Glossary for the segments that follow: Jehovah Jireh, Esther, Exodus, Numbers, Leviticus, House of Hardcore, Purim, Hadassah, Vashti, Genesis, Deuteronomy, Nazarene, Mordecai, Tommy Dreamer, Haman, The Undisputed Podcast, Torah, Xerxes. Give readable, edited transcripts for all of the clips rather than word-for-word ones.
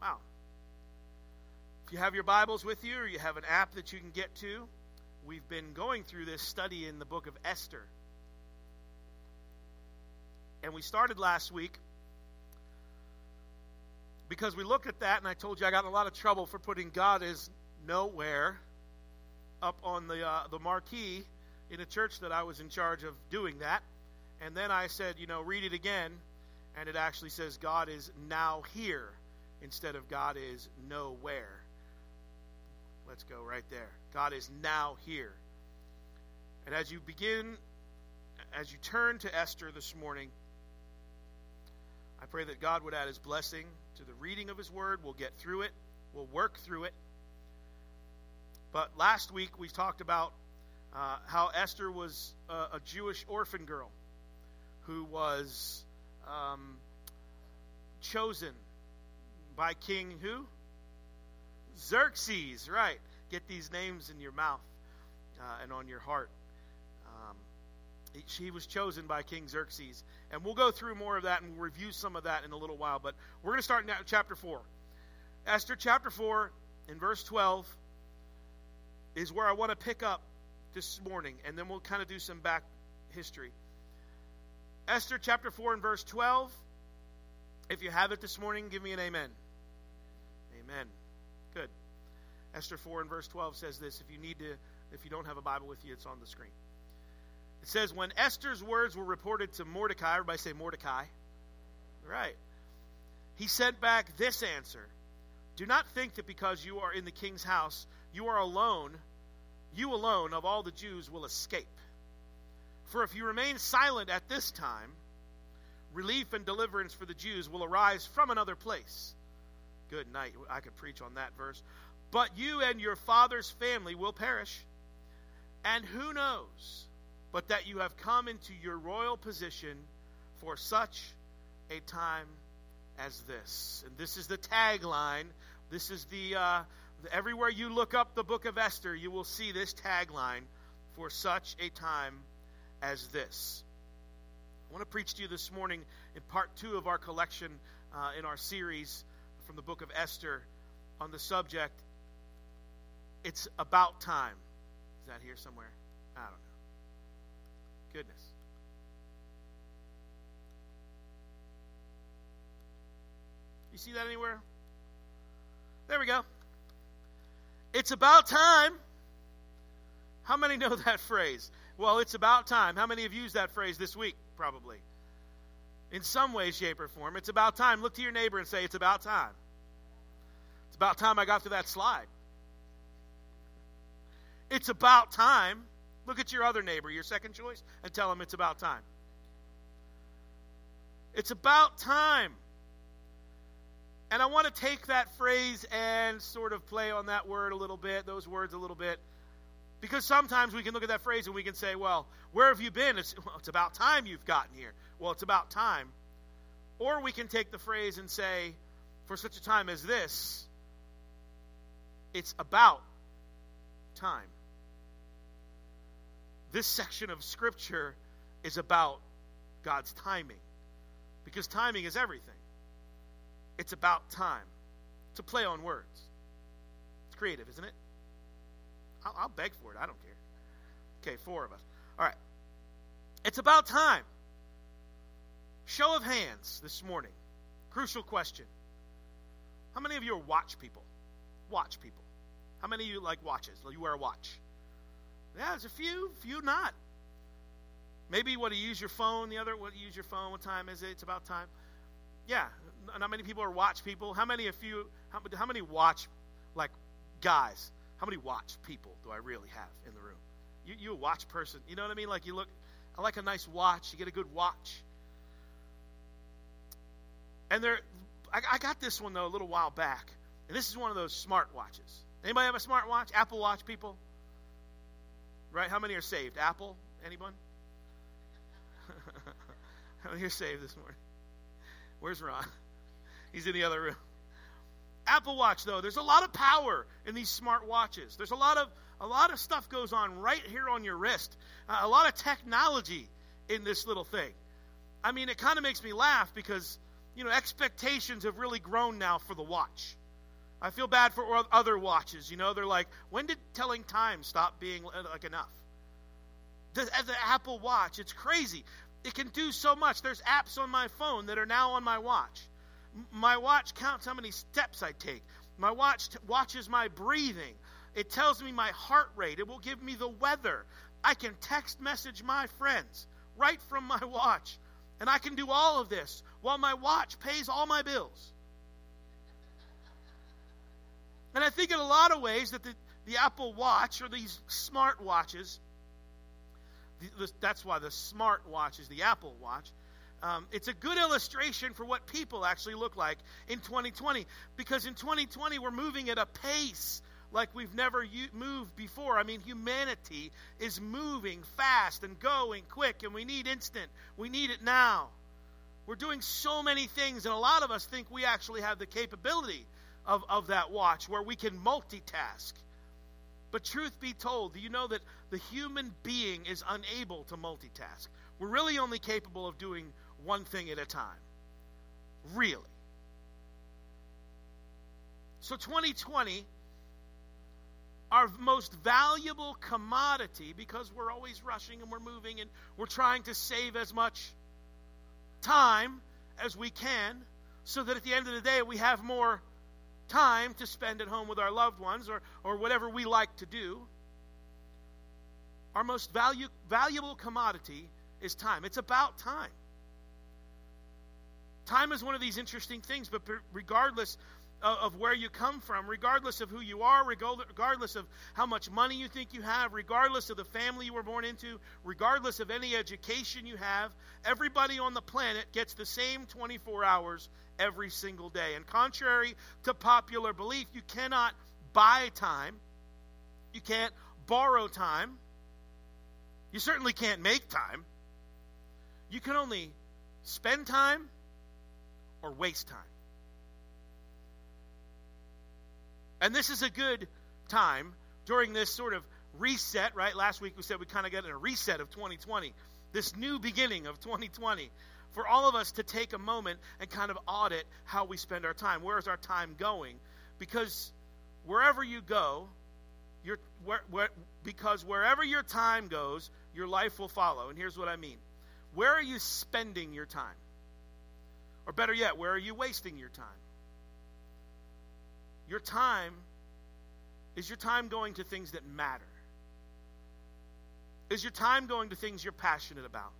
Wow. If you have your Bibles with you, or you have an app that you can get to, we've been going through this study in the book of Esther. And we started last week because we looked at that, and I told you I got in a lot of trouble for putting God is nowhere up on the marquee in a church that I was in charge of doing that. And then I said, you know, read it again, and it actually says God is now here instead of God is nowhere. Let's go right there. God is now here. And as you begin, as you turn to Esther this morning, I pray that God would add his blessing to the reading of his word. We'll get through it. We'll work through it. But last week we talked about how Esther was a Jewish orphan girl who was chosen by King who? Xerxes, right. Get these names in your mouth and on your heart. She was chosen by King Xerxes. And we'll go through more of that, and we'll review some of that in a little while. But we're going to start now with chapter 4. Esther chapter 4 in verse 12 is where I want to pick up this morning. And then we'll kind of do some back history. Esther chapter 4 and verse 12. If you have it this morning, give me an amen. Amen. Good. Esther 4 and verse 12 says this. If you don't have a Bible with you, it's on the screen. It says, when Esther's words were reported to Mordecai, everybody say Mordecai. Right. He sent back this answer. Do not think that because you are in the king's house, you are alone, you alone of all the Jews will escape. For if you remain silent at this time, relief and deliverance for the Jews will arise from another place. Good night. I could preach on that verse. But you and your father's family will perish. And who knows but that you have come into your royal position for such a time as this. And this is the tagline. This is the everywhere you look up the book of Esther, you will see this tagline, for such a time as this. I want to preach to you this morning in part 2 of our collection in our series from the book of Esther on the subject, it's about time. Is that here somewhere? I don't know. Goodness. You see that anywhere? There we go. It's about time. How many know that phrase? Well, it's about time. How many have used that phrase this week? Probably. In some way, shape, or form. It's about time. Look to your neighbor and say, it's about time. It's about time I got to that slide. It's about time. Look at your other neighbor, your second choice, and tell him it's about time. It's about time. And I want to take that phrase and sort of play on that word a little bit, those words a little bit, because sometimes we can look at that phrase and we can say, well, where have you been? It's about time you've gotten here. Well, it's about time. Or we can take the phrase and say, for such a time as this, it's about time. This section of Scripture is about God's timing, because timing is everything. It's about time. It's a play on words. It's creative, isn't it? I'll beg for it. I don't care. Okay, 4 of us. All right. It's about time. Show of hands this morning. Crucial question. How many of you are watch people? Watch people. How many of you like watches? You wear a watch? Yeah, there's a few not. Maybe you want to use your phone. The other want to use your phone. What time is it? It's about time. Yeah. Not many people are watch people. How many watch, like, guys? How many watch people do I really have in the room? You a watch person. You know what I mean? Like, you look, I like a nice watch. You get a good watch. And I got this one, though, a little while back. And this is one of those smart watches. Anybody have a smart watch? Apple Watch people? Right? How many are saved? Apple? Anyone? How many are saved this morning? Where's Ron? He's in the other room. Apple Watch, though, there's a lot of power in these smart watches. There's a lot of stuff goes on right here on your wrist. A lot of technology in this little thing. I mean, it kind of makes me laugh because, you know, expectations have really grown now for the watch. I feel bad for other watches. You know, they're like, when did telling time stop being like enough? The Apple Watch, it's crazy. It can do so much. There's apps on my phone that are now on my watch. My watch counts how many steps I take. My watch watches my breathing. It tells me my heart rate. It will give me the weather. I can text message my friends right from my watch. And I can do all of this while my watch pays all my bills. And I think in a lot of ways that the Apple Watch or these smart watches, that's why the smart watch is the Apple Watch, it's a good illustration for what people actually look like in 2020. Because in 2020, we're moving at a pace like we've never moved before. I mean, humanity is moving fast and going quick, and we need instant. We need it now. We're doing so many things, and a lot of us think we actually have the capability of that watch where we can multitask. But truth be told, do you know that the human being is unable to multitask? We're really only capable of doing one thing at a time. Really. So 2020, our most valuable commodity, because we're always rushing and we're moving and we're trying to save as much time as we can so that at the end of the day we have more time to spend at home with our loved ones or whatever we like to do. Our most valuable commodity is time. It's about time. Time is one of these interesting things, but regardless of where you come from, regardless of who you are, regardless of how much money you think you have, regardless of the family you were born into, regardless of any education you have, everybody on the planet gets the same 24 hours every single day. And contrary to popular belief, you cannot buy time. You can't borrow time. You certainly can't make time. You can only spend time or waste time. And this is a good time during this sort of reset, right? Last week we said we kind of got in a reset of 2020, this new beginning of 2020, for all of us to take a moment and kind of audit how we spend our time. Where is our time going? Because wherever you go, because wherever your time goes, your life will follow. And here's what I mean. Where are you spending your time? Or better yet, where are you wasting your time? Is your time going to things that matter? Is your time going to things you're passionate about?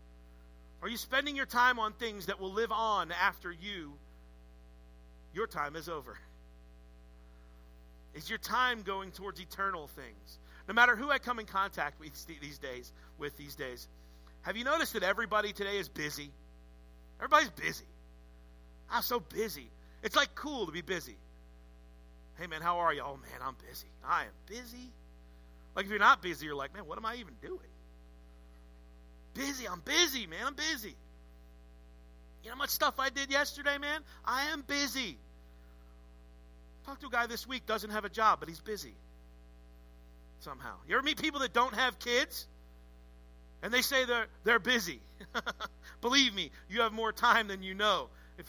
Are you spending your time on things that will live on after your time is over? Is your time going towards eternal things? No matter who I come in contact with these days, have you noticed that everybody today is busy? Everybody's busy. I'm so busy. It's like cool to be busy. Hey, man, how are you? Oh, man, I'm busy. I am busy. Like, if you're not busy, you're like, man, what am I even doing? Busy. I'm busy, man. I'm busy. You know how much stuff I did yesterday, man? I am busy. Talked to a guy this week, doesn't have a job, but he's busy somehow. You ever meet people that don't have kids? And they say they're busy. Believe me, you have more time than you know. If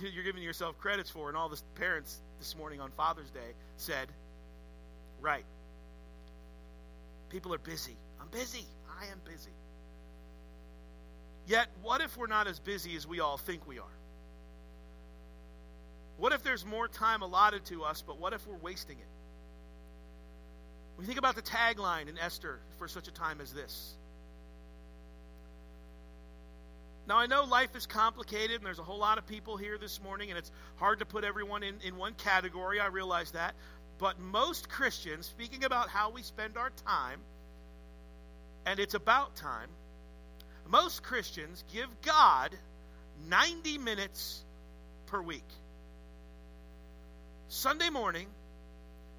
you're giving yourself credits for, and all the parents this morning on Father's Day said, right, people are busy. I'm busy. I am busy. Yet, what if we're not as busy as we all think we are? What if there's more time allotted to us, but what if we're wasting it? We think about the tagline in Esther, for such a time as this. Now, I know life is complicated, and there's a whole lot of people here this morning, and it's hard to put everyone in one category. I realize that. But most Christians, speaking about how we spend our time, and it's about time, most Christians give God 90 minutes per week. Sunday morning,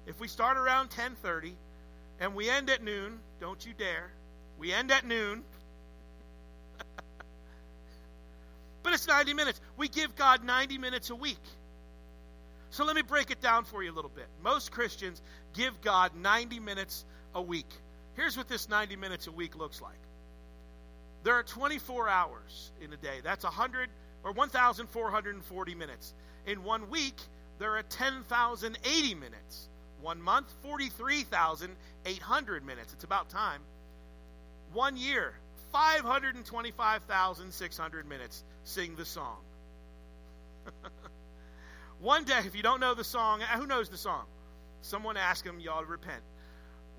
if we start around 10:30 and we end at noon, don't you dare, we end at noon. But it's 90 minutes. We give God 90 minutes a week. So let me break it down for you a little bit. Most Christians give God 90 minutes a week. Here's what this 90 minutes a week looks like. There are 24 hours in a day. That's 100 or 1,440 minutes. In 1 week, there are 10,080 minutes. 1 month, 43,800 minutes. It's about time. 1 year, 525,600 minutes. Sing the song. One day, if you don't know the song, who knows the song? Someone ask them, y'all repent.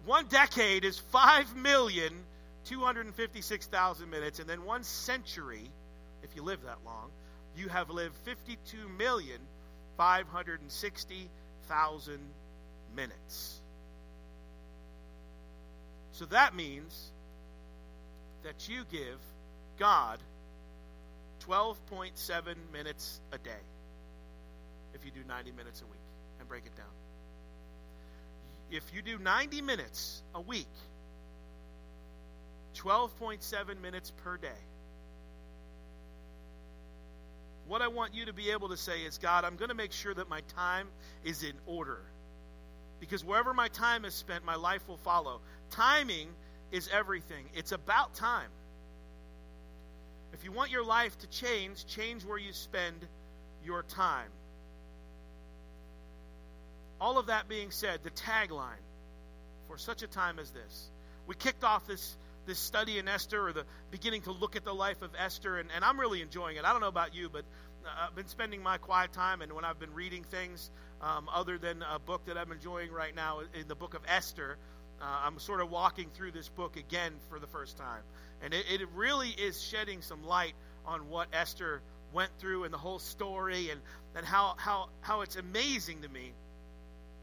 1 decade is 5,256,000 minutes, and then 1 century, if you live that long, you have lived 52,560,000 minutes. So that means that you give God 12.7 minutes a day if you do 90 minutes a week and break it down. If you do 90 minutes a week, 12.7 minutes per day. What I want you to be able to say is, God, I'm going to make sure that my time is in order. Because wherever my time is spent, my life will follow. Timing is everything. It's about time. If you want your life to change, change where you spend your time. All of that being said, the tagline for such a time as this. We kicked off this study in Esther, or the beginning to look at the life of Esther, and I'm really enjoying it. I don't know about you, but I've been spending my quiet time, and when I've been reading things other than a book that I'm enjoying right now in the book of Esther, I'm sort of walking through this book again for the first time. And it really is shedding some light on what Esther went through and the whole story, and how it's amazing to me.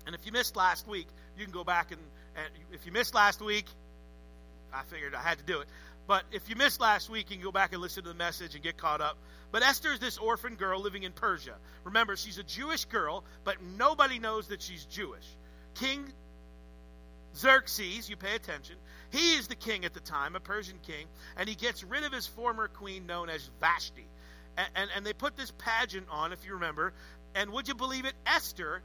And if you missed last week, you can go back and if you missed last week, I figured I had to do it. But if you missed last week, you can go back and listen to the message and get caught up. But Esther is this orphan girl living in Persia. Remember, she's a Jewish girl, but nobody knows that she's Jewish. King Xerxes, you pay attention, he is the king at the time, a Persian king, and he gets rid of his former queen known as Vashti. And they put this pageant on, if you remember, and would you believe it, Esther,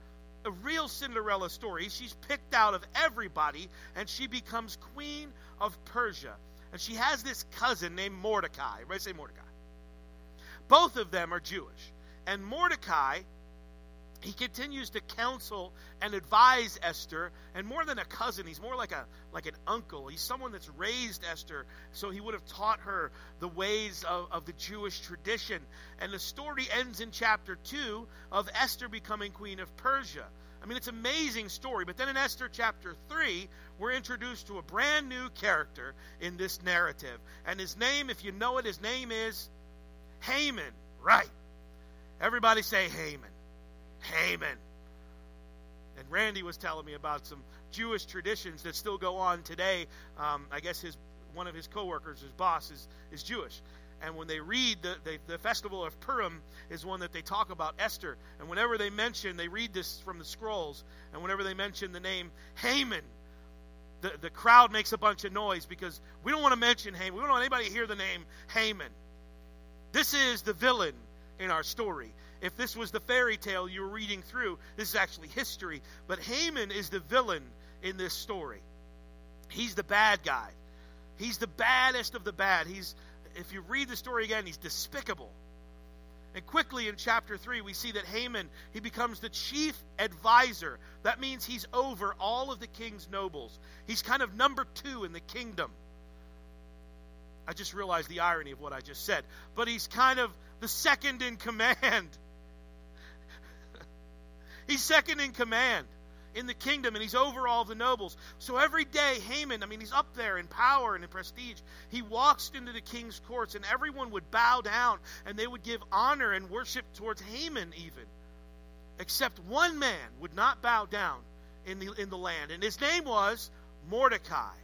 a real Cinderella story, she's picked out of everybody, and she becomes queen of Persia. And she has this cousin named Mordecai. Everybody say Mordecai. Both of them are Jewish. And Mordecai, he continues to counsel and advise Esther. And more than a cousin, he's more like an uncle. He's someone that's raised Esther, so he would have taught her the ways of the Jewish tradition. And the story ends in chapter 2 of Esther becoming queen of Persia. I mean, it's an amazing story. But then in Esther chapter 3, we're introduced to a brand new character in this narrative. And his name, if you know it, his name is Haman. Right. Everybody say Haman. Haman. And Randy was telling me about some Jewish traditions that still go on today. I guess one of his coworkers, his boss, is Jewish. And when they read the festival of Purim is one that they talk about Esther. And whenever they mention, they read this from the scrolls. And whenever they mention the name Haman, the crowd makes a bunch of noise because we don't want to mention Haman. We don't want anybody to hear the name Haman. This is the villain in our story. If this was the fairy tale you were reading through, this is actually history. But Haman is the villain in this story. He's the bad guy. He's the baddest of the bad. If you read the story again, he's despicable. And quickly in chapter 3, we see that Haman, he becomes the chief advisor. That means he's over all of the king's nobles. He's kind of number 2 in the kingdom. I just realized the irony of what I just said. But he's kind of the second in command. He's second in command in the kingdom, and he's over all the nobles. So every day, Haman, he's up there in power and in prestige. He walks into the king's courts, and everyone would bow down, and they would give honor and worship towards Haman even. Except one man would not bow down in the land, and his name was Mordecai,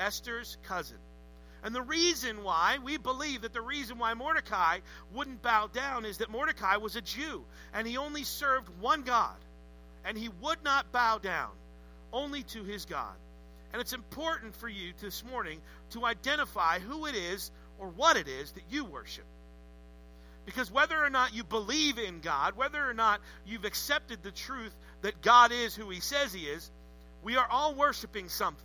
Esther's cousin. And the reason why, we believe that the reason why Mordecai wouldn't bow down is that Mordecai was a Jew, and he only served one God, and he would not bow down, only to his God. And it's important for you this morning to identify who it is or what it is that you worship. Because whether or not you believe in God, whether or not you've accepted the truth that God is who he says he is, we are all worshiping something.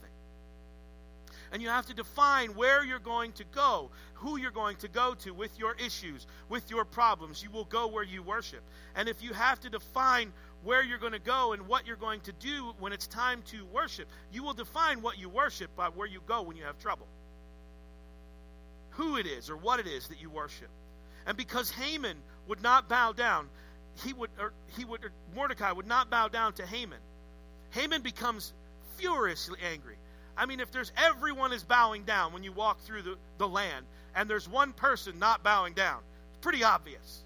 and you have to define where you're going to go, who you're going to go to with your issues, with your problems. You will go where you worship. And if you have to define where you're going to go and what you're going to do when it's time to worship, you will define what you worship by where you go when you have trouble, who it is or what it is that you worship. And because Haman would not bow down, Mordecai would not bow down to Haman. Haman becomes furiously angry. I mean, if there's everyone is bowing down when you walk through the land, and there's one person not bowing down, it's pretty obvious.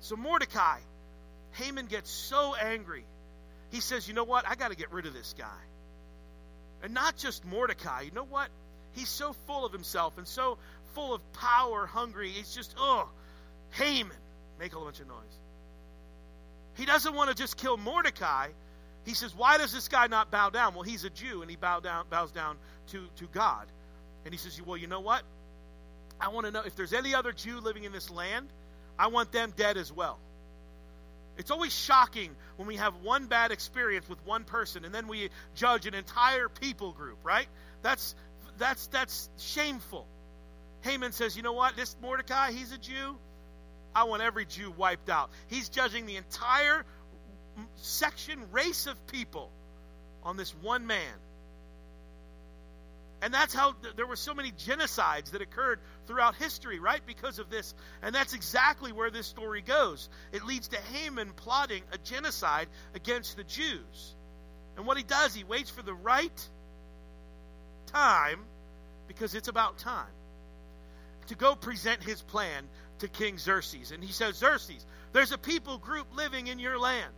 So Mordecai, Haman gets so angry. He says, you know what? I got to get rid of this guy. And not just Mordecai. You know what? He's so full of himself and so full of power, hungry. He's just, Haman. Make a bunch of noise. He doesn't want to just kill Mordecai. He says, why does this guy not bow down? Well, he's a Jew, and he bows down to God. And he says, well, you know what? I want to know if there's any other Jew living in this land, I want them dead as well. It's always shocking when we have one bad experience with one person, and then we judge an entire people group, right? That's shameful. Haman says, you know what? This Mordecai, he's a Jew. I want every Jew wiped out. He's judging the entire race of people on this one man. And that's how there were so many genocides that occurred throughout history, right? Because of this. And that's exactly where this story goes. It leads to Haman plotting a genocide against the Jews. And what he does, he waits for the right time, because it's about time, to go present his plan to King Xerxes. And he says, Xerxes, there's a people group living in your land.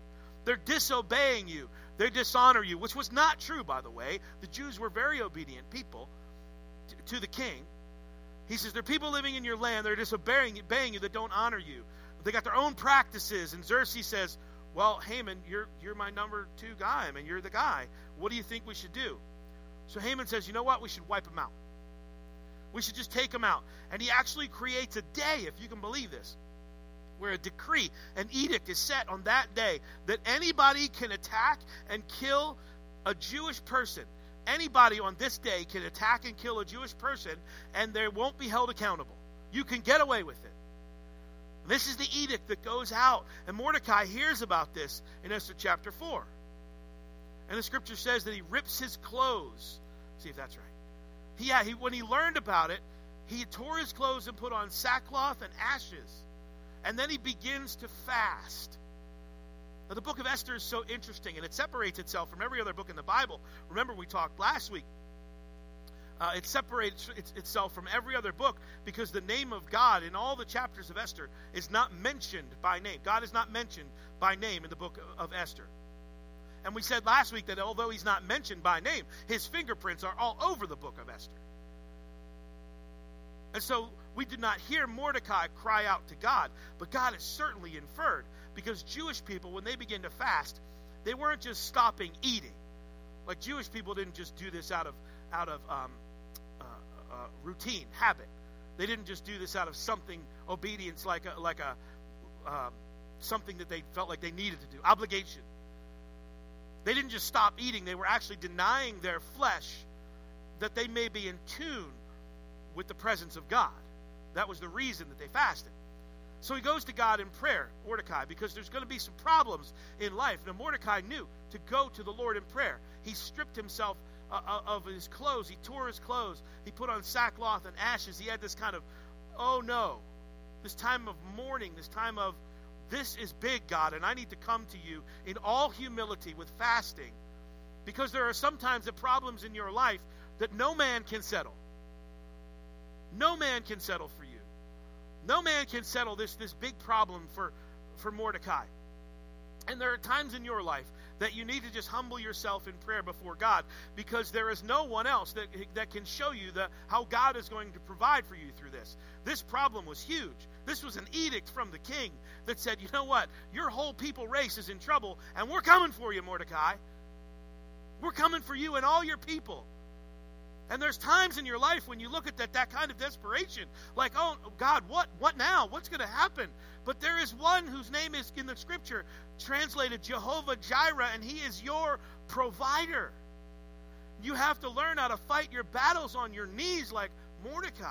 They're disobeying you. They dishonor you, which was not true, by the way. The Jews were very obedient people to the king. He says, there are people living in your land. They're disobeying you, that don't honor you. They got their own practices. And Xerxes says, well, Haman, you're my number two guy. I mean, you're the guy. What do you think we should do? So Haman says, you know what? We should wipe him out. We should just take him out. And he actually creates a day, if you can believe this, where a decree, an edict is set on that day that anybody can attack and kill a Jewish person. Anybody on this day can attack and kill a Jewish person, and they won't be held accountable. You can get away with it. This is the edict that goes out. And Mordecai hears about this in Esther chapter 4. And the scripture says that he rips his clothes. See if that's right. When he learned about it, he tore his clothes and put on sackcloth and ashes. And then he begins to fast. Now, the book of Esther is so interesting, and it separates itself from every other book in the Bible. Remember, we talked last week. It separates itself from every other book because the name of God in all the chapters of Esther is not mentioned by name. God is not mentioned by name in the book of Esther. And we said last week that although he's not mentioned by name, his fingerprints are all over the book of Esther. And so we did not hear Mordecai cry out to God, but God is certainly inferred, because Jewish people, when they begin to fast, they weren't just stopping eating. Like, Jewish people didn't just do this out of routine, habit. They didn't just do this out of something, obedience, like something that they felt like they needed to do, obligation. They didn't just stop eating. They were actually denying their flesh that they may be in tune with the presence of God. That was the reason that they fasted. So he goes to God in prayer, Mordecai, because there's going to be some problems in life. Now, Mordecai knew to go to the Lord in prayer. He stripped himself of his clothes. He tore his clothes. He put on sackcloth and ashes. He had this kind of, oh no, this time of mourning, this time of, this is big, God, and I need to come to you in all humility with fasting, because there are sometimes the problems in your life that no man can settle. No man can settle for you. No man can settle this big problem for Mordecai. And there are times in your life that you need to just humble yourself in prayer before God, because there is no one else that can show you how God is going to provide for you through this. This problem was huge. This was an edict from the king that said, you know what? Your whole people race is in trouble, and we're coming for you, Mordecai. We're coming for you and all your people. And there's times in your life when you look at that kind of desperation, like, oh, God, what now? What's going to happen? But there is one whose name is in the scripture translated Jehovah Jireh, and he is your provider. You have to learn how to fight your battles on your knees like Mordecai.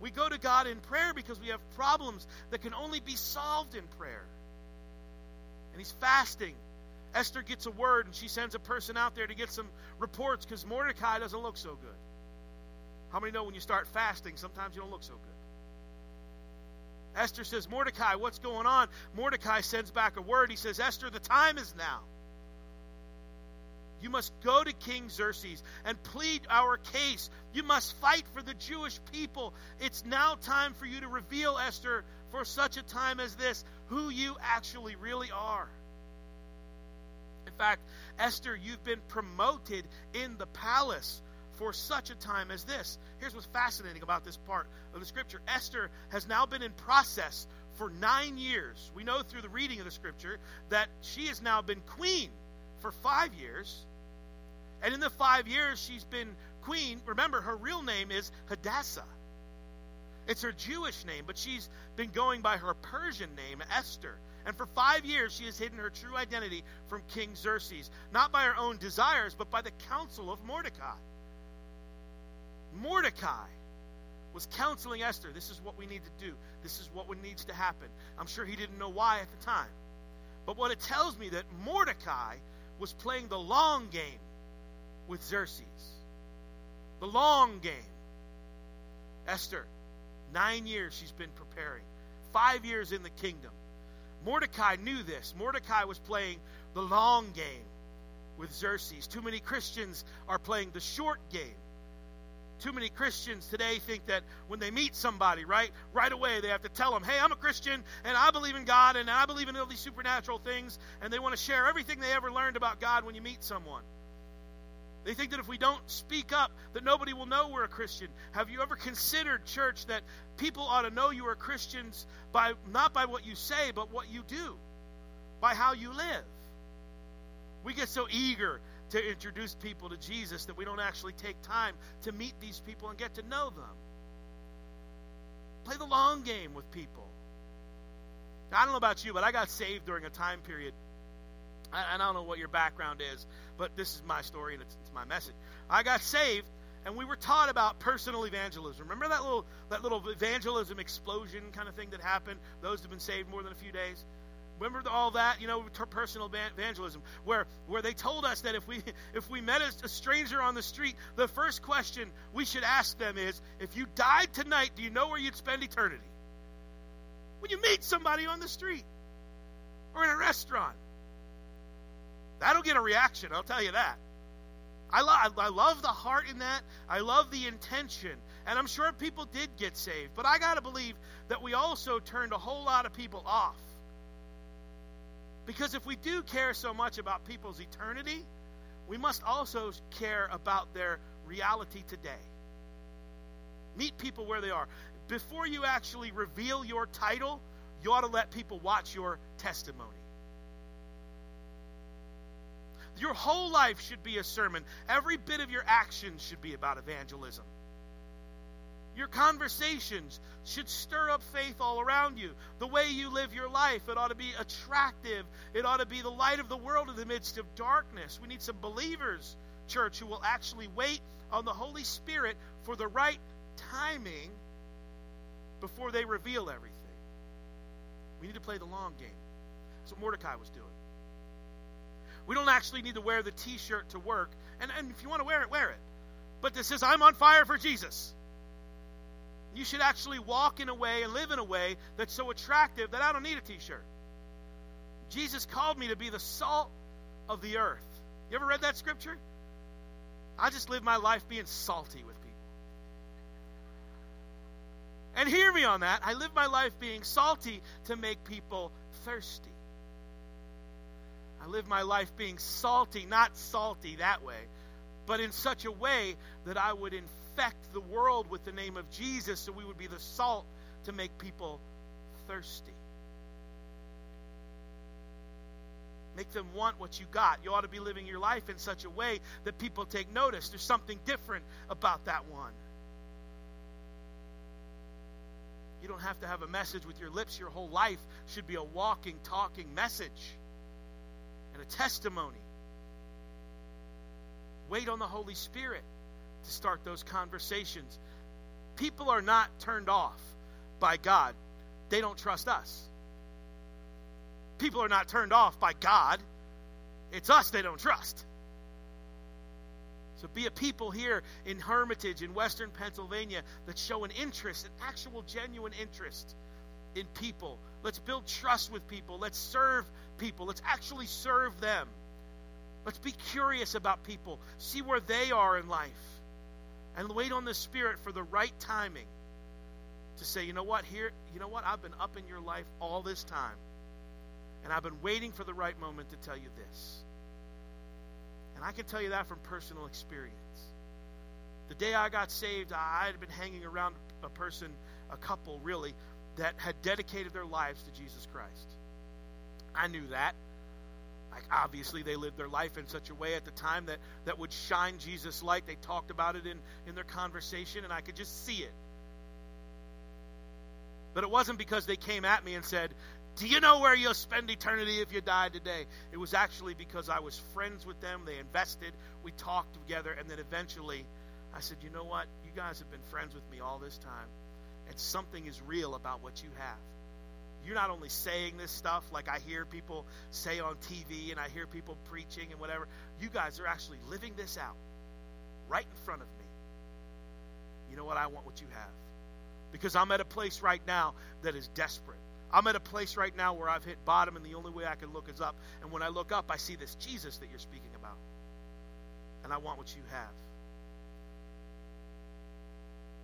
We go to God in prayer because we have problems that can only be solved in prayer. And he's fasting. Esther gets a word, and she sends a person out there to get some reports because Mordecai doesn't look so good. How many know when you start fasting, sometimes you don't look so good? Esther says, Mordecai, what's going on? Mordecai sends back a word. He says, Esther, the time is now. You must go to King Xerxes and plead our case. You must fight for the Jewish people. It's now time for you to reveal, Esther, for such a time as this, who you actually really are. In fact, Esther, you've been promoted in the palace for such a time as this. Here's what's fascinating about this part of the scripture. Esther has now been in process for 9 years. We know through the reading of the scripture that she has now been queen for 5 years. And in the 5 years she's been queen, remember, her real name is Hadassah. It's her Jewish name, but she's been going by her Persian name, Esther. And for 5 years, she has hidden her true identity from King Xerxes, not by her own desires, but by the counsel of Mordecai. Mordecai was counseling Esther. This is what we need to do. This is what needs to happen. I'm sure he didn't know why at the time. But what it tells me that Mordecai was playing the long game with Xerxes. The long game. Esther, 9 years she's been preparing. 5 years in the kingdom. Mordecai knew this. Mordecai was playing the long game with Xerxes. Too many Christians are playing the short game. Too many Christians today think that when they meet somebody, right away they have to tell them, hey, I'm a Christian, and I believe in God, and I believe in all these supernatural things, and they want to share everything they ever learned about God when you meet someone. They think that if we don't speak up, that nobody will know we're a Christian. Have you ever considered, church, that people ought to know you are Christians by not by what you say, but what you do, by how you live? We get so eager to introduce people to Jesus that we don't actually take time to meet these people and get to know them. Play the long game with people. Now, I don't know about you, but I got saved during a time period. I don't know what your background is, but this is my story and it's my message. I got saved, and we were taught about personal evangelism. Remember that little evangelism explosion kind of thing that happened? Those who've been saved more than a few days. Remember all that, personal evangelism, where they told us that if we met a stranger on the street, the first question we should ask them is, if you died tonight, do you know where you'd spend eternity? When you meet somebody on the street or in a restaurant. That'll get a reaction, I'll tell you that. I love the heart in that. I love the intention. And I'm sure people did get saved. But I got to believe that we also turned a whole lot of people off. Because if we do care so much about people's eternity, we must also care about their reality today. Meet people where they are. Before you actually reveal your title, you ought to let people watch your testimony. Your whole life should be a sermon. Every bit of your actions should be about evangelism. Your conversations should stir up faith all around you. The way you live your life, it ought to be attractive. It ought to be the light of the world in the midst of darkness. We need some believers, church, who will actually wait on the Holy Spirit for the right timing before they reveal everything. We need to play the long game. That's what Mordecai was doing. We don't actually need to wear the t-shirt to work. And if you want to wear it, wear it. But this says, I'm on fire for Jesus. You should actually walk in a way and live in a way that's so attractive that I don't need a t-shirt. Jesus called me to be the salt of the earth. You ever read that scripture? I just live my life being salty with people. And hear me on that. I live my life being salty to make people thirsty. I live my life being salty, not salty that way, but in such a way that I would infect the world with the name of Jesus, so we would be the salt to make people thirsty. Make them want what you got. You ought to be living your life in such a way that people take notice. There's something different about that one. You don't have to have a message with your lips. Your whole life should be a walking, talking message. And a testimony. Wait on the Holy Spirit to start those conversations. People are not turned off by God. They don't trust us. People are not turned off by God. It's us they don't trust. So be a people here in Hermitage in Western Pennsylvania that show an interest, an actual genuine interest in people. Let's build trust with people. Let's serve people. Let's actually serve them. Let's be curious about people. See where they are in life. And wait on the Spirit for the right timing to say, you know what, here, you know what, I've been up in your life all this time. And I've been waiting for the right moment to tell you this. And I can tell you that from personal experience. The day I got saved, I had been hanging around a person, a couple really, that had dedicated their lives to Jesus Christ. I knew that. Like, obviously, they lived their life in such a way at the time that would shine Jesus' light. They talked about it in their conversation, and I could just see it. But it wasn't because they came at me and said, do you know where you'll spend eternity if you die today? It was actually because I was friends with them. They invested. We talked together. And then eventually I said, you know what? You guys have been friends with me all this time. And something is real about what you have. You're not only saying this stuff like I hear people say on TV and I hear people preaching and whatever. You guys are actually living this out right in front of me. You know what? I want what you have. Because I'm at a place right now that is desperate. I'm at a place right now where I've hit bottom, and the only way I can look is up. And when I look up, I see this Jesus that you're speaking about. And I want what you have.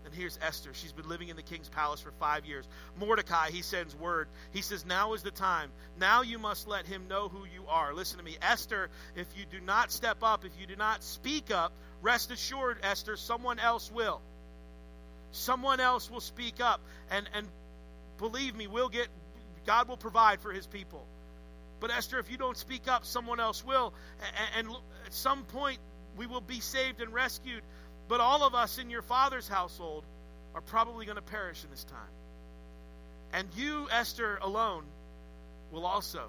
And here's Esther. She's been living in the king's palace for 5 years. Mordecai, he sends word. He says, now is the time. Now you must let him know who you are. Listen to me. Esther, if you do not step up, if you do not speak up, rest assured, Esther, someone else will. Someone else will speak up. And believe me, God will provide for his people. But Esther, if you don't speak up, someone else will. And at some point, we will be saved and rescued. But all of us in your father's household are probably going to perish in this time. And you, Esther, alone will also,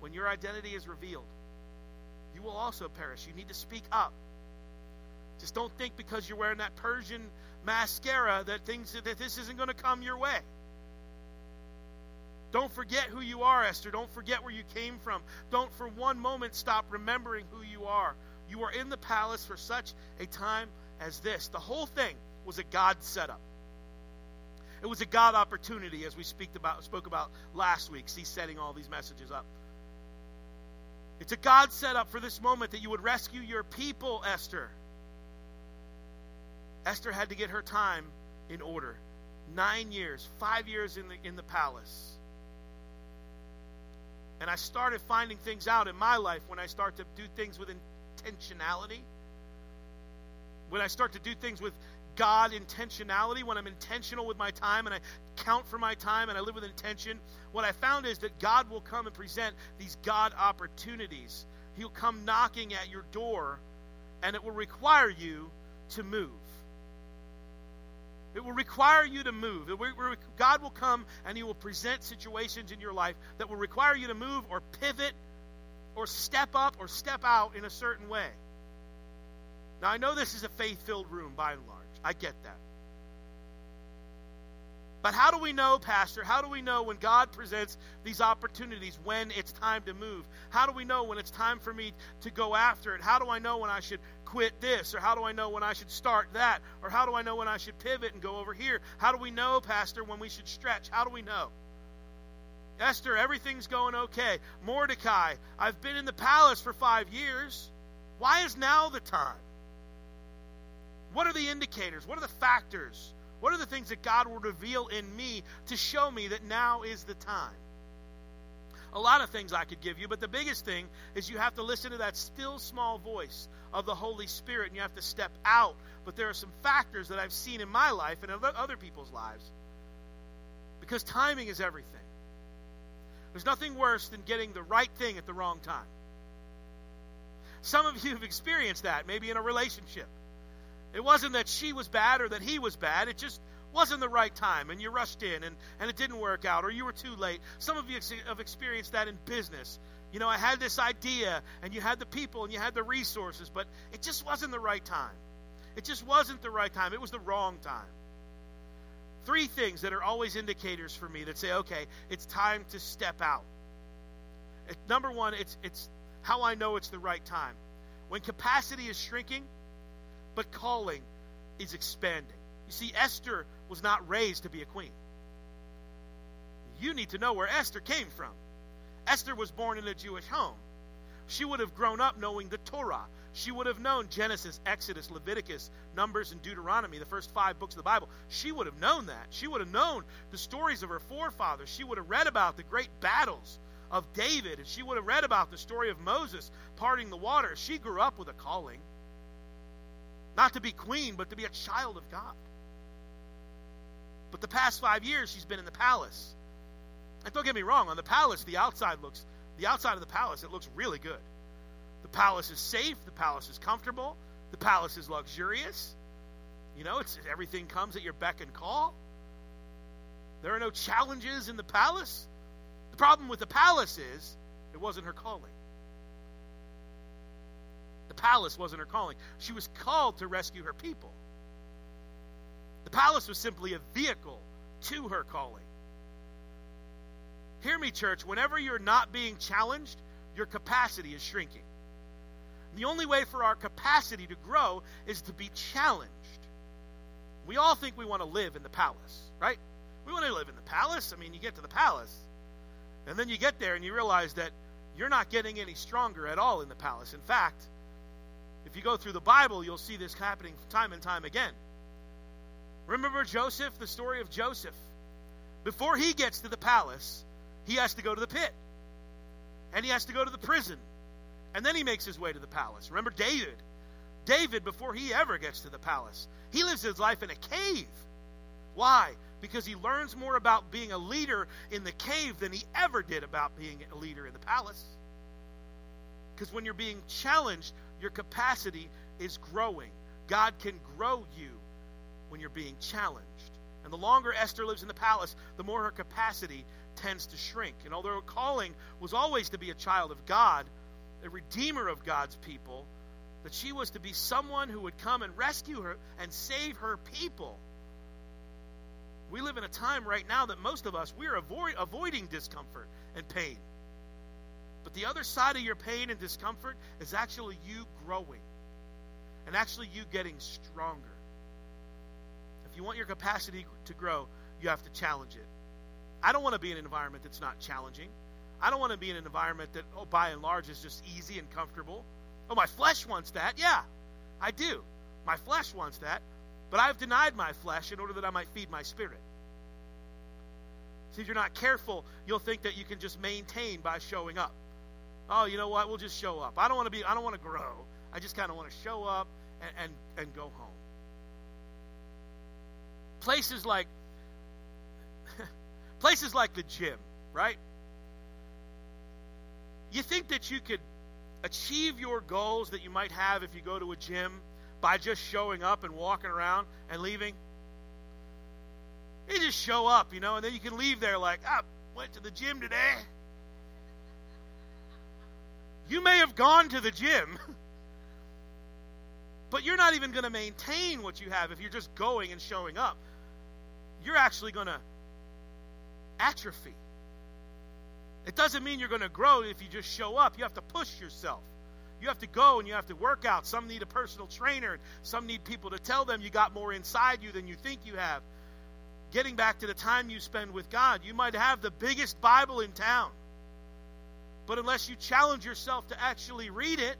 when your identity is revealed, you will also perish. You need to speak up. Just don't think because you're wearing that Persian mascara that this isn't going to come your way. Don't forget who you are, Esther. Don't forget where you came from. Don't for one moment stop remembering who you are. You are in the palace for such a time as this. The whole thing was a God setup. It was a God opportunity, as we spoke about last week. See, setting all these messages up. It's a God setup for this moment that you would rescue your people, Esther. Esther had to get her time in order. 9 years, 5 years in the palace. And I started finding things out in my life when I start to do things with intentionality. When I start to do things with God intentionality, when I'm intentional with my time and I count for my time and I live with intention, what I found is that God will come and present these God opportunities. He'll come knocking at your door, and it will require you to move. It will require you to move. God will come and he will present situations in your life that will require you to move or pivot or step up or step out in a certain way. Now, I know this is a faith-filled room by and large. I get that. But how do we know, Pastor? How do we know when God presents these opportunities when it's time to move? How do we know when it's time for me to go after it? How do I know when I should quit this? Or how do I know when I should start that? Or how do I know when I should pivot and go over here? How do we know, Pastor, when we should stretch? How do we know? Esther, everything's going okay. Mordecai, I've been in the palace for 5 years. Why is now the time? What are the indicators? What are the factors? What are the things that God will reveal in me to show me that now is the time? A lot of things I could give you, but the biggest thing is you have to listen to that still small voice of the Holy Spirit, and you have to step out. But there are some factors that I've seen in my life and other people's lives, because timing is everything. There's nothing worse than getting the right thing at the wrong time. Some of you have experienced that, maybe in a relationship. It wasn't that she was bad or that he was bad. It just wasn't the right time and you rushed in and it didn't work out, or you were too late. Some of you have experienced that in business. You know, I had this idea, and you had the people and you had the resources, but it just wasn't the right time. It just wasn't the right time. It was the wrong time. Three things that are always indicators for me that say, okay, it's time to step out. Number one, it's how I know it's the right time. When capacity is shrinking, but calling is expanding. You see, Esther was not raised to be a queen. You need to know where Esther came from. Esther was born in a Jewish home. She would have grown up knowing the Torah. She would have known Genesis, Exodus, Leviticus, Numbers, and Deuteronomy, the first 5 books of the Bible. She would have known that. She would have known the stories of her forefathers. She would have read about the great battles of David, and she would have read about the story of Moses parting the water. She grew up with a calling, not to be queen, but to be a child of God. But the past 5 years, she's been in the palace. And don't get me wrong, on the palace, the outside of the palace, it looks really good. The palace is safe. The palace is comfortable. The palace is luxurious. You know, it's everything comes at your beck and call. There are no challenges in the palace. The problem with the palace is it wasn't her calling. The palace wasn't her calling. She was called to rescue her people. The palace was simply a vehicle to her calling. Hear me, church. Whenever you're not being challenged, your capacity is shrinking. The only way for our capacity to grow is to be challenged. We all think we want to live in the palace, right? We want to live in the palace. I mean, you get to the palace, and then you get there and you realize that you're not getting any stronger at all in the palace. In fact, if you go through the Bible, you'll see this happening time and time again. Remember Joseph, the story of Joseph. Before he gets to the palace, he has to go to the pit, and he has to go to the prison, and then he makes his way to the palace. Remember David. David, before he ever gets to the palace, he lives his life in a cave. Why? Because he learns more about being a leader in the cave than he ever did about being a leader in the palace. Because when you're being challenged, your capacity is growing. God can grow you when you're being challenged. And the longer Esther lives in the palace, the more her capacity tends to shrink. And although her calling was always to be a child of God, a redeemer of God's people, that she was to be someone who would come and rescue her and save her people. We live in a time right now that most of us, we're avoiding discomfort and pain. But the other side of your pain and discomfort is actually you growing and actually you getting stronger. If you want your capacity to grow, you have to challenge it. I don't want to be in an environment that's not challenging. I don't want to be in an environment that, by and large, is just easy and comfortable. Oh, my flesh wants that. Yeah, I do. My flesh wants that. But I've denied my flesh in order that I might feed my spirit. See, if you're not careful, you'll think that you can just maintain by showing up. Oh, you know what? We'll just show up. I don't want to grow. I just kind of want to show up and go home. Places like the gym, right? You think that you could achieve your goals that you might have if you go to a gym by just showing up and walking around and leaving? You just show up, you know, and then you can leave there like, I went to the gym today. You may have gone to the gym, but you're not even going to maintain what you have if you're just going and showing up. You're actually going to atrophy. It doesn't mean you're going to grow if you just show up. You have to push yourself. You have to go and you have to work out. Some need a personal trainer. Some need people to tell them you got more inside you than you think you have. Getting back to the time you spend with God, you might have the biggest Bible in town, but unless you challenge yourself to actually read it,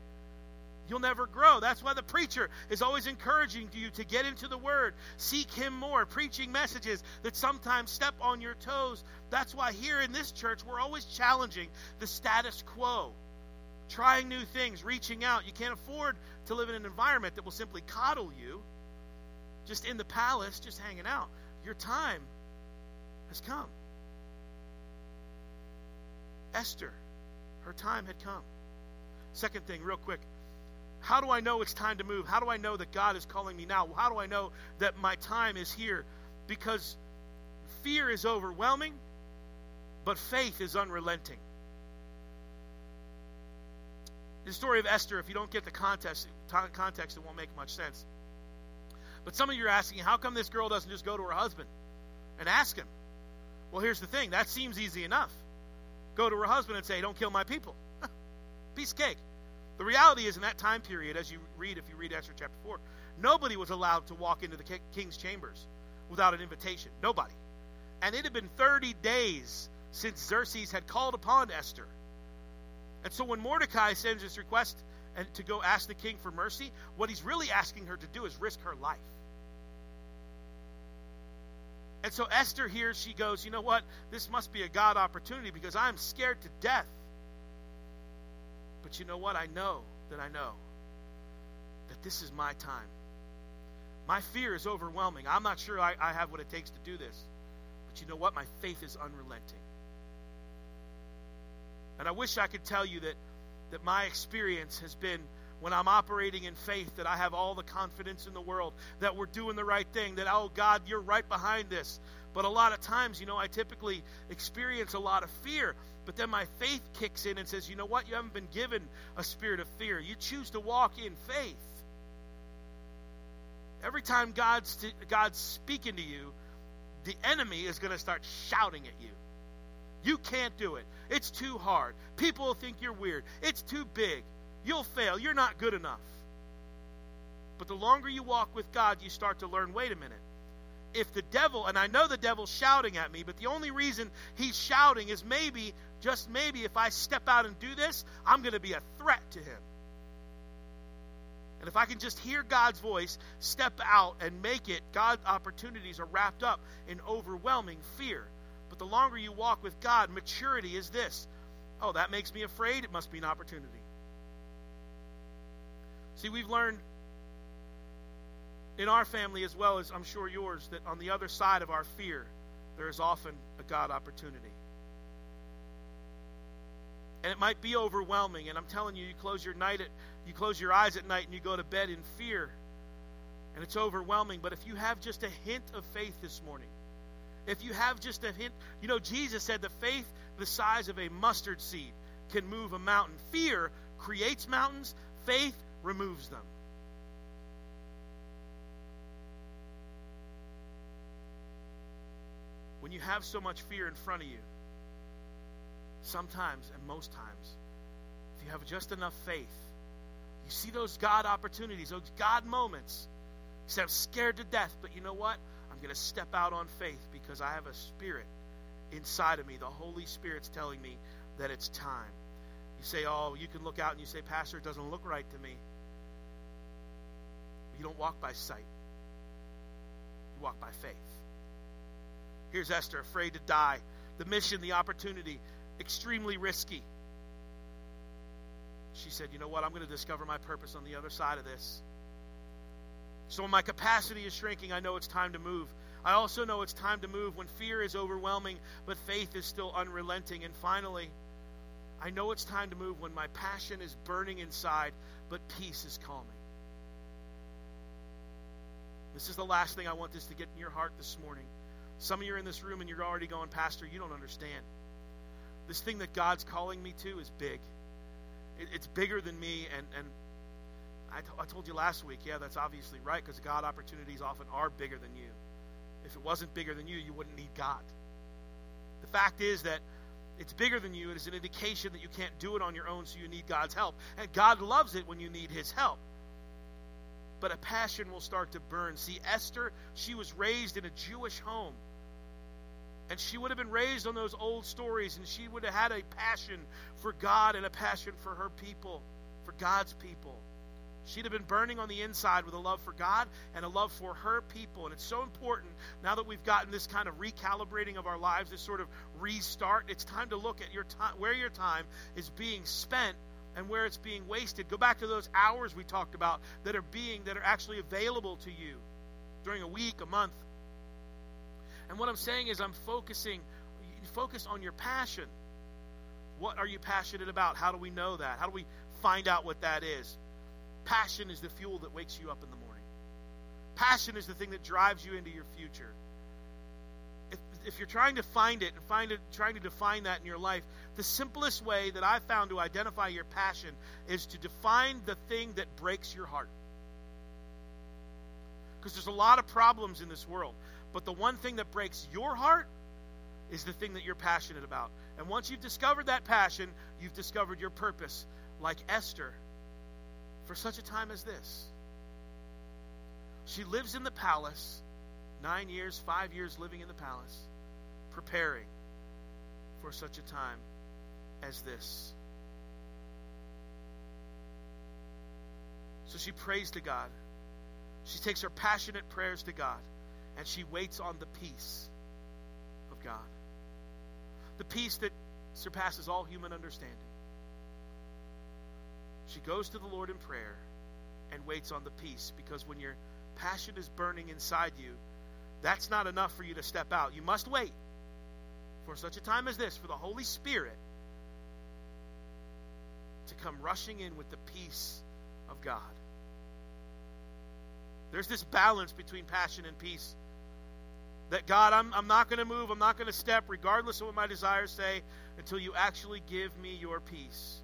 you'll never grow. That's why the preacher is always encouraging you to get into the Word, seek Him more, preaching messages that sometimes step on your toes. That's why here in this church, we're always challenging the status quo, trying new things, reaching out. You can't afford to live in an environment that will simply coddle you, just in the palace, just hanging out. Your time has come. Esther, her time had come. Second thing, real quick. How do I know it's time to move? How do I know that God is calling me now? How do I know that my time is here? because fear is overwhelming, but faith is unrelenting. The story of Esther, if you don't get the context, it won't make much sense. But some of you are asking, how come this girl doesn't just go to her husband and ask him? Well, here's the thing. That seems easy enough. Go to her husband and say, don't kill my people. Piece of cake. The reality is, in that time period, as you read, if you read Esther chapter 4, nobody was allowed to walk into the king's chambers without an invitation. Nobody. And it had been 30 days since Xerxes had called upon Esther. And so when Mordecai sends his request and to go ask the king for mercy, what he's really asking her to do is risk her life. And so Esther here, she goes, you know what? This must be a God opportunity because I'm scared to death. But you know what? I know that this is my time. My fear is overwhelming. I'm not sure I have what it takes to do this. But you know what? My faith is unrelenting. And I wish I could tell you that my experience has been, when I'm operating in faith, that I have all the confidence in the world, that we're doing the right thing, that, oh, God, you're right behind this. But a lot of times, you know, I typically experience a lot of fear. But then my faith kicks in and says, you know what? You haven't been given a spirit of fear. You choose to walk in faith. Every time God's speaking to you, the enemy is going to start shouting at you. You can't do it. It's too hard. People think you're weird. It's too big. You'll fail. You're not good enough. But the longer you walk with God, you start to learn, wait a minute. If the devil, and I know the devil's shouting at me, but the only reason he's shouting is maybe, just maybe, if I step out and do this, I'm going to be a threat to him. And if I can just hear God's voice, step out and make it, God's opportunities are wrapped up in overwhelming fear. But the longer you walk with God, maturity is this. Oh, that makes me afraid. It must be an opportunity. See, we've learned in our family, as well as I'm sure yours, that on the other side of our fear, there is often a God opportunity. And it might be overwhelming. And I'm telling you, you close your eyes at night and you go to bed in fear. And it's overwhelming. But if you have just a hint of faith this morning, if you have just a hint, you know, Jesus said the faith the size of a mustard seed can move a mountain. Fear creates mountains. Faith removes them. When you have so much fear in front of you, sometimes and most times, if you have just enough faith, you see those God opportunities, those God moments. You say, I'm scared to death, but you know what? I'm going to step out on faith because I have a spirit inside of me. The Holy Spirit's telling me that it's time. You say, oh, you can look out and you say, Pastor, it doesn't look right to me. You don't walk by sight. You walk by faith. Here's Esther, afraid to die. The mission, the opportunity, extremely risky. She said, you know what? I'm going to discover my purpose on the other side of this. So when my capacity is shrinking, I know it's time to move. I also know it's time to move when fear is overwhelming, but faith is still unrelenting. And finally, I know it's time to move when my passion is burning inside, but peace is calming. This is the last thing I want this to get in your heart this morning. Some of you are in this room and you're already going, Pastor, you don't understand. This thing that God's calling me to is big. It's bigger than me, and I told you last week, yeah, that's obviously right, because God opportunities often are bigger than you. If it wasn't bigger than you, you wouldn't need God. The fact is that it's bigger than you. It is an indication that you can't do it on your own, so you need God's help. And God loves it when you need his help. But a passion will start to burn. See, Esther, she was raised in a Jewish home. And she would have been raised on those old stories, and she would have had a passion for God and a passion for her people, for God's people. She'd have been burning on the inside with a love for God and a love for her people. And it's so important, now that we've gotten this kind of recalibrating of our lives, this sort of restart, it's time to look at your time, where your time is being spent and where it's being wasted. Go back to those hours we talked about that are actually available to you during a week, a month. And what I'm saying is focus on your passion. What are you passionate about? How do we know that? How do we find out what that is? Passion is the fuel that wakes you up in the morning. Passion is the thing that drives you into your future. if you're trying to find it and trying to define that in your life, the simplest way that I've found to identify your passion is to define the thing that breaks your heart. Because there's a lot of problems in this world, but the one thing that breaks your heart is the thing that you're passionate about. And once you've discovered that passion, you've discovered your purpose, like Esther, for such a time as this. She lives in the palace, 9 years, 5 years living in the palace, preparing for such a time as this. So she prays to God. She takes her passionate prayers to God, and she waits on the peace of God. The peace that surpasses all human understanding. She goes to the Lord in prayer and waits on the peace, because when your passion is burning inside you, that's not enough for you to step out. You must wait for such a time as this, for the Holy Spirit to come rushing in with the peace of God. There's this balance between passion and peace. That God, I'm not going to move, I'm not going to step, regardless of what my desires say, until you actually give me your peace.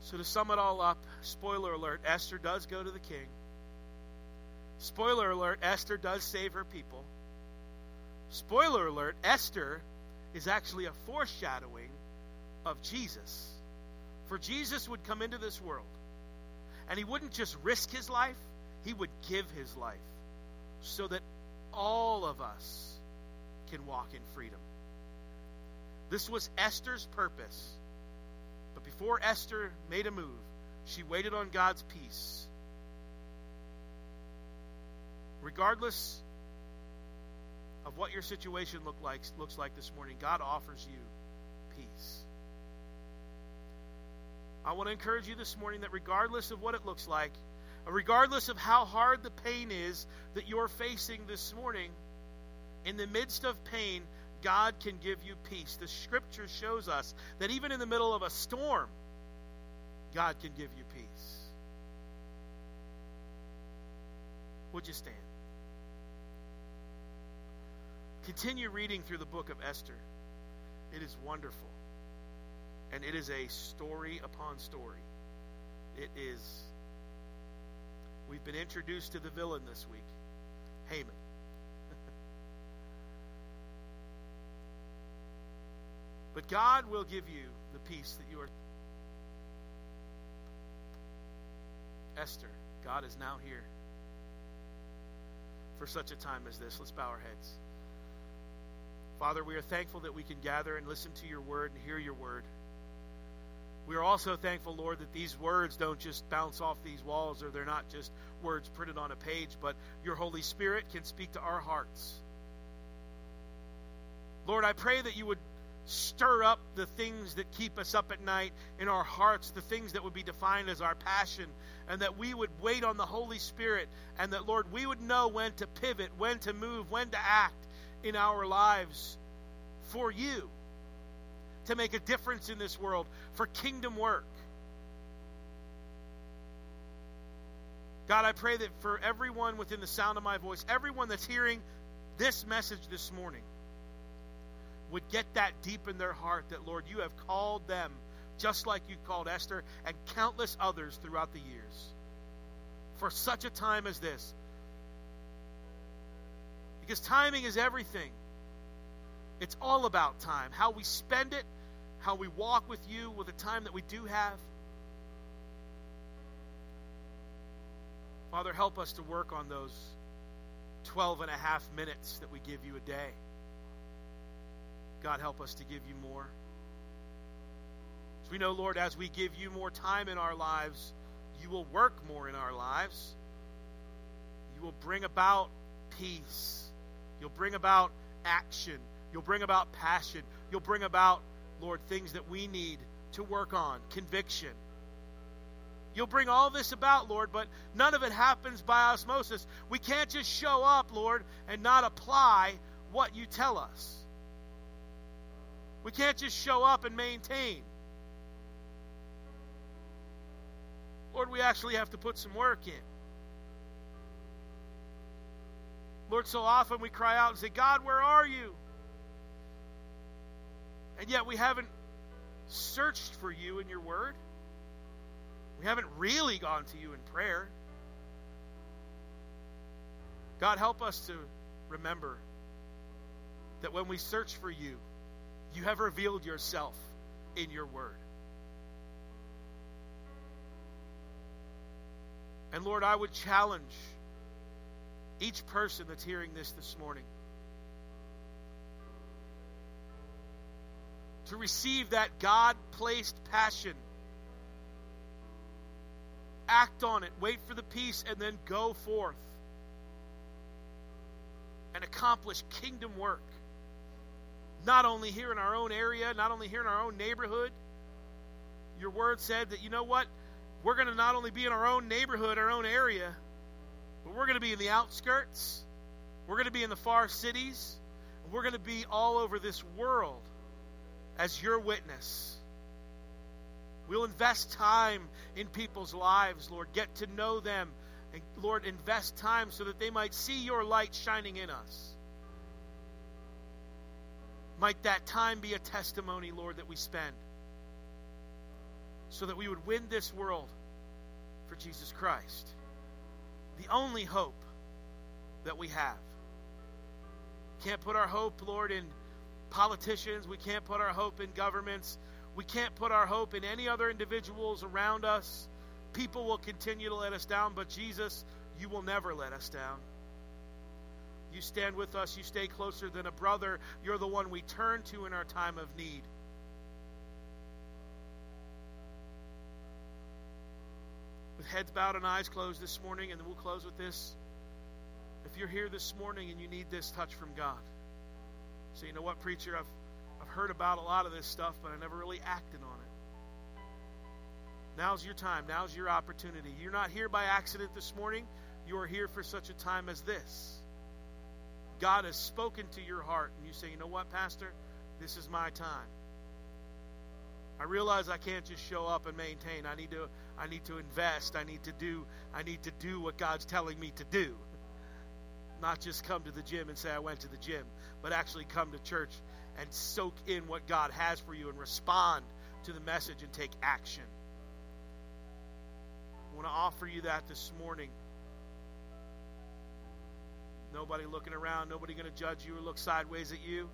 So to sum it all up, spoiler alert, Esther does go to the king. Spoiler alert, Esther does save her people. Spoiler alert, Esther is actually a foreshadowing of Jesus. For Jesus would come into this world, and he wouldn't just risk his life, he would give his life so that all of us can walk in freedom. This was Esther's purpose. But before Esther made a move, she waited on God's peace. Regardless of what your situation looks like this morning, God offers you peace. I want to encourage you this morning that regardless of what it looks like, regardless of how hard the pain is that you're facing this morning, in the midst of pain, God can give you peace. The scripture shows us that even in the middle of a storm, God can give you peace. Would you stand? Continue reading through the book of Esther. It is wonderful. And it is a story upon story. It is. We've been introduced to the villain this week, Haman. But God will give you the peace that you are. Esther, God is now here for such a time as this. Let's bow our heads. Father, we are thankful that we can gather and listen to your word and hear your word. We are also thankful, Lord, that these words don't just bounce off these walls, or they're not just words printed on a page, but your Holy Spirit can speak to our hearts. Lord, I pray that you would stir up the things that keep us up at night in our hearts, the things that would be defined as our passion, and that we would wait on the Holy Spirit, and that, Lord, we would know when to pivot, when to move, when to act in our lives for you, to make a difference in this world, for kingdom work. God, I pray that for everyone within the sound of my voice, everyone that's hearing this message this morning would get that deep in their heart that, Lord, you have called them just like you called Esther and countless others throughout the years for such a time as this. Because timing is everything. It's all about time, how we spend it, how we walk with you with the time that we do have. Father, help us to work on those 12 and a half minutes that we give you a day. God, help us to give you more. So we know, Lord, as we give you more time in our lives, you will work more in our lives. You will bring about peace. You'll bring about action. You'll bring about passion. You'll bring about, Lord, things that we need to work on, conviction. You'll bring all this about, Lord, but none of it happens by osmosis. We can't just show up, Lord, and not apply what you tell us. We can't just show up and maintain. Lord, we actually have to put some work in. Lord, so often we cry out and say, God, where are you? And yet we haven't searched for you in your word. We haven't really gone to you in prayer. God, help us to remember that when we search for you, you have revealed yourself in your word. And Lord, I would challenge each person that's hearing this morning to receive that God-placed passion. Act on it. Wait for the peace and then go forth and accomplish kingdom work. Not only here in our own area, not only here in our own neighborhood. Your word said that, you know what? We're going to not only be in our own neighborhood, our own area, but we're going to be in the outskirts. We're going to be in the far cities. And we're going to be all over this world as your witness. We'll invest time in people's lives, Lord. Get to know them. And Lord, invest time so that they might see your light shining in us. Might that time be a testimony, Lord, that we spend, so that we would win this world for Jesus Christ, the only hope that we have. We can't put our hope, Lord, in politicians. We can't put our hope in governments. We can't put our hope in any other individuals around us. People will continue to let us down, but Jesus, you will never let us down. You stand with us. You stay closer than a brother. You're the one we turn to in our time of need. With heads bowed and eyes closed this morning, and then we'll close with this. If you're here this morning and you need this touch from God, so you know what, preacher, I've heard about a lot of this stuff, but I never really acted on it. Now's your time. Now's your opportunity. You're not here by accident this morning. You are here for such a time as this. God has spoken to your heart, and you say, you know what, Pastor? This is my time. I realize I can't just show up and maintain. I need to invest. I need to do what God's telling me to do. Not just come to the gym and say I went to the gym, but actually come to church and soak in what God has for you and respond to the message and take action. I want to offer you that this morning. Nobody looking around. Nobody going to judge you or look sideways at you.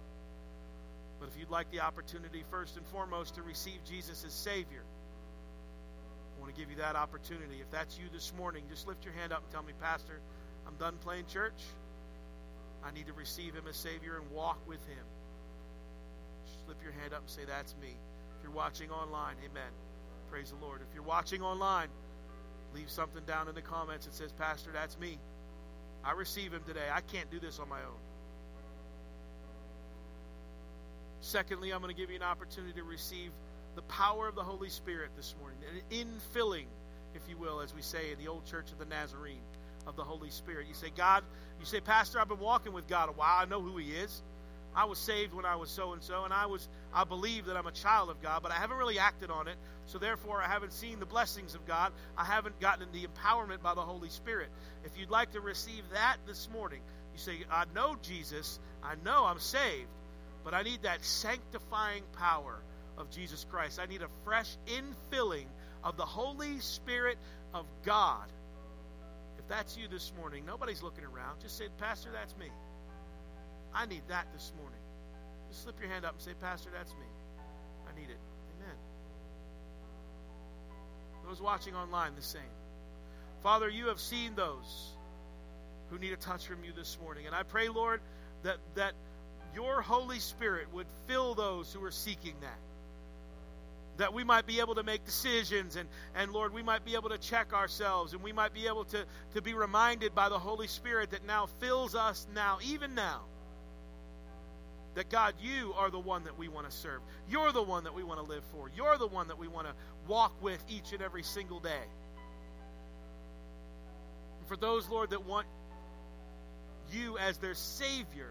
But if you'd like the opportunity, first and foremost, to receive Jesus as Savior, I want to give you that opportunity. If that's you this morning, just lift your hand up and tell me, Pastor, I'm done playing church. I need to receive Him as Savior and walk with Him. Just lift your hand up and say, that's me. If you're watching online, amen. Praise the Lord. If you're watching online, leave something down in the comments that says, Pastor, that's me. I receive Him today. I can't do this on my own. Secondly, I'm going to give you an opportunity to receive the power of the Holy Spirit this morning. An infilling, if you will, as we say in the old church of the Nazarene, of the Holy Spirit. You say, God, you say, Pastor, I've been walking with God a while. I know who He is. I was saved when I was so-and-so, and I believe that I'm a child of God, but I haven't really acted on it, so therefore I haven't seen the blessings of God. I haven't gotten the empowerment by the Holy Spirit. If you'd like to receive that this morning, you say, I know Jesus, I know I'm saved, but I need that sanctifying power of Jesus Christ. I need a fresh infilling of the Holy Spirit of God. If that's you this morning, nobody's looking around. Just say, Pastor, that's me. I need that this morning. Just slip your hand up and say, Pastor, that's me. I need it. Amen. Those watching online, the same. Father, you have seen those who need a touch from you this morning. And I pray, Lord, that your Holy Spirit would fill those who are seeking that. That we might be able to make decisions, and Lord, we might be able to check ourselves, and we might be able to be reminded by the Holy Spirit that now fills us now, even now, that God, you are the one that we want to serve. You're the one that we want to live for. You're the one that we want to walk with each and every single day. And for those, Lord, that want you as their Savior,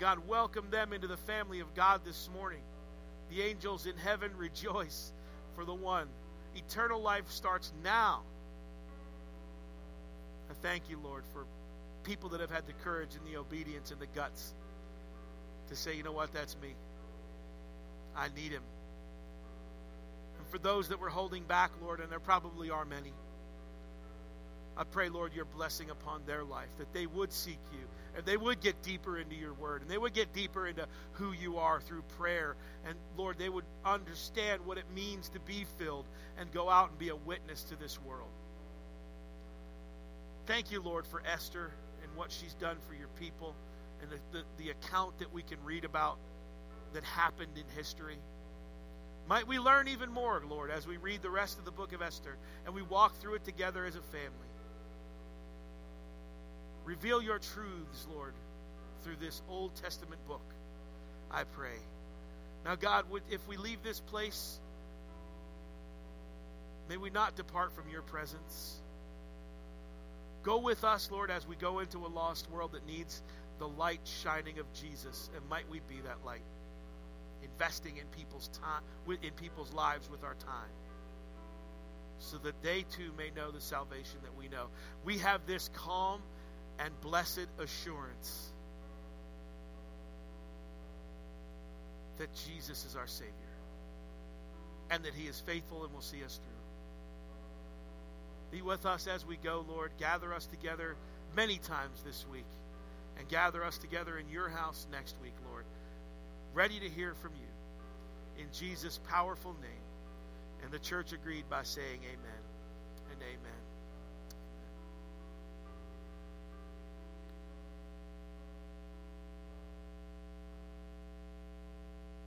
God, welcome them into the family of God this morning. The angels in heaven rejoice for the one. Eternal life starts now. I thank you, Lord, for people that have had the courage and the obedience and the guts to say, you know what, that's me. I need him. And for those that were holding back, Lord, and there probably are many, I pray, Lord, your blessing upon their life, that they would seek you, and they would get deeper into your word, and they would get deeper into who you are through prayer. And Lord, they would understand what it means to be filled and go out and be a witness to this world. Thank you, Lord, for Esther and what she's done for your people, and the account that we can read about that happened in history. Might we learn even more, Lord, as we read the rest of the book of Esther and we walk through it together as a family. Reveal your truths, Lord, through this Old Testament book, I pray. Now, God, if we leave this place, may we not depart from your presence. Go with us, Lord, as we go into a lost world that needs the light shining of Jesus, and might we be that light, investing in people's time, in people's lives with our time, so that they too may know the salvation that we know. We have this calm and blessed assurance that Jesus is our Savior, and that he is faithful and will see us through. Be with us as we go, Lord. Gather us together many times this week, and gather us together in your house next week, Lord, ready to hear from you. In Jesus' powerful name. And the church agreed by saying amen and amen.